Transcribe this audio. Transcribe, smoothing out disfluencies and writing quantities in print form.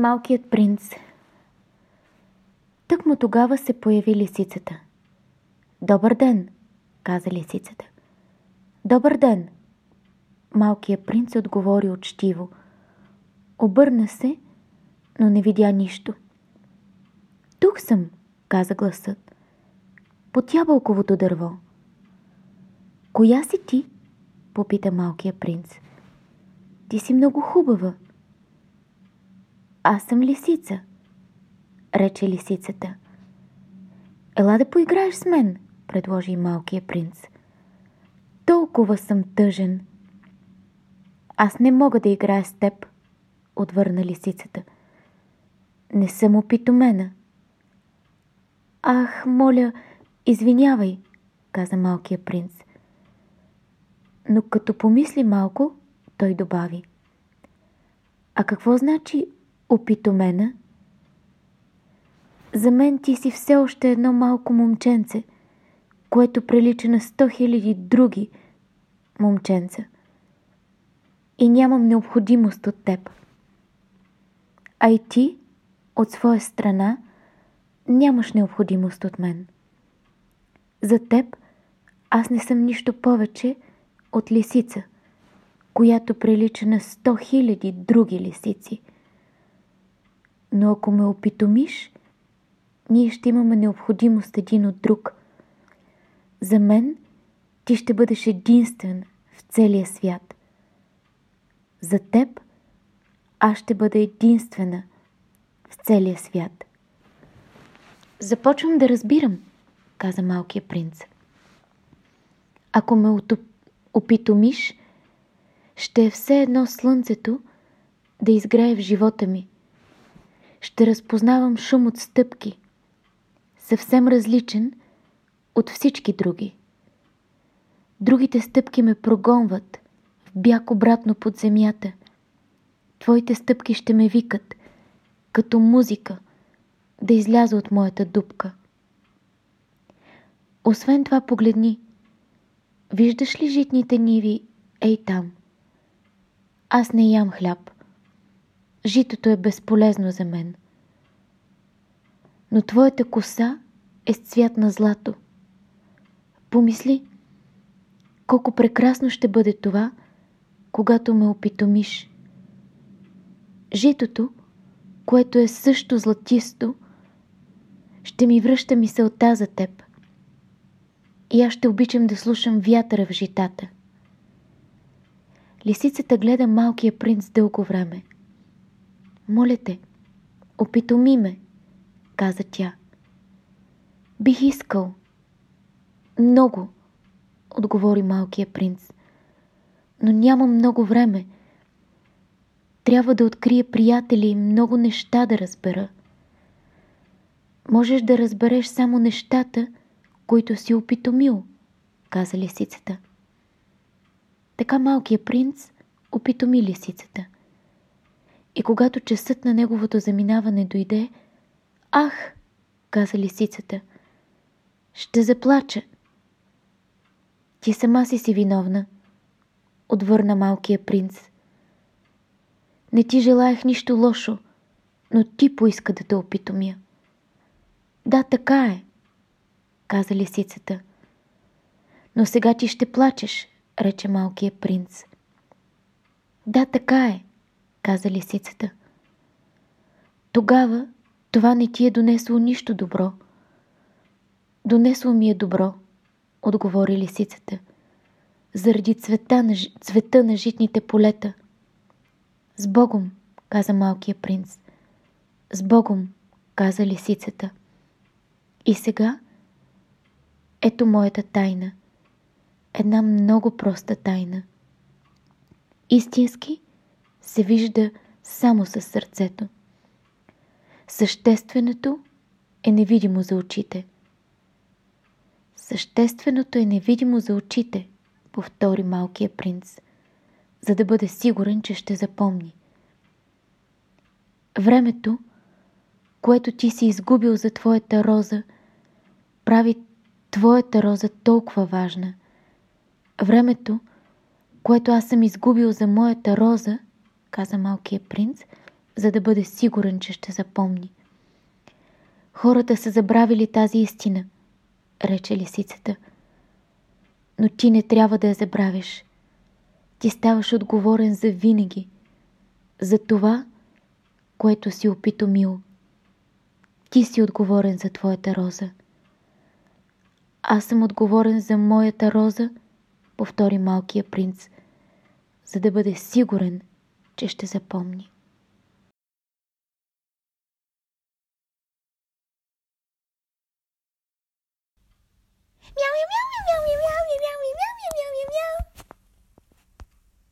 малкият принц. Тъкмо тогава се появи лисицата. „Добър ден!“ каза лисицата. „Добър ден!“ Малкият принц отговори учтиво. Обърна се, но не видя нищо. „Тук съм!“ каза гласът. „Под ябълковото дърво.“ „Коя си ти?“ попита малкият принц. „Ти си много хубава.“ „Аз съм лисица“, рече лисицата. „Ела да поиграеш с мен“, предложи малкият принц. „Толкова съм тъжен.“ „Аз не мога да играя с теб“, отвърна лисицата. „Не съм опитомена.“ „Ах, моля, извинявай“, каза малкият принц. Но като помисли малко, той добави: „А какво значи опитомена? За мен ти си все още едно малко момченце, което прилича на 100 000 други момченца. И нямам необходимост от теб. А и ти, от своя страна, нямаш необходимост от мен. За теб аз не съм нищо повече от лисица, която прилича на 100 000 други лисици. Но ако ме опитомиш, ние ще имаме необходимост един от друг. За мен ти ще бъдеш единствен в целия свят. За теб аз ще бъда единствена в целия свят.“ „Започвам да разбирам“, каза малкият принц. „Ако ме опитомиш, ще е все едно слънцето да изгрее в живота ми. Ще разпознавам шум от стъпки, съвсем различен от всички други. Другите стъпки ме прогонват в бяг обратно под земята. Твоите стъпки ще ме викат, като музика, да изляза от моята дупка. Освен това погледни, виждаш ли житните ниви ей там? Аз не ям хляб. Житото е безполезно за мен. Но твоята коса е с цвят на злато. Помисли, колко прекрасно ще бъде това, когато ме опитомиш. Житото, което е също златисто, ще ми връща мисълта за теб. И аз ще обичам да слушам вятъра в житата.“ Лисицата гледа малкия принц дълго време. „Моля те, опитоми ме“, каза тя. „Бих искал. Много“, отговори малкия принц. „Но нямам много време. Трябва да открия приятели и много неща да разбера. Можеш да разбереш само нещата, които си опитомил“, каза лисицата. Така малкият принц опитоми лисицата. И когато часът на неговото заминаване дойде, „Ах!“ каза лисицата, „ще заплача.“ „Ти сама си виновна“, отвърна малкият принц. „Не ти желаях нищо лошо, но ти поиска да те опитомя.“ „Да, така е“, каза лисицата. „Но сега ти ще плачеш“, рече малкият принц. „Да, така е“, каза лисицата. „Тогава това не ти е донесло нищо добро.“ „Донесло ми е добро“, отговори лисицата, „заради цвета на житните полета.“ „С Богом“, каза малкият принц. „С Богом“, каза лисицата. „И сега ето моята тайна. Една много проста тайна. Истински се вижда само със сърцето. Същественото е невидимо за очите.“ „Същественото е невидимо за очите“, повтори малкият принц, за да бъде сигурен, че ще запомни. „Времето, което ти си изгубил за твоята роза, прави твоята роза толкова важна. Времето, което аз съм изгубил за моята роза“, каза малкият принц, за да бъде сигурен, че ще запомни. Хората са забравили тази истина, рече лисицата. Но ти не трябва да я забравиш. Ти ставаш отговорен за винаги, за това, което си опитомил. Ти си отговорен за твоята роза. Аз съм отговорен за моята роза, повтори малкия принц, за да бъде сигурен, че ще запомни. Мяу, мяу, мяу, мяу, мяу, мяу, мяу, мяу, мяу, мяу, мяу.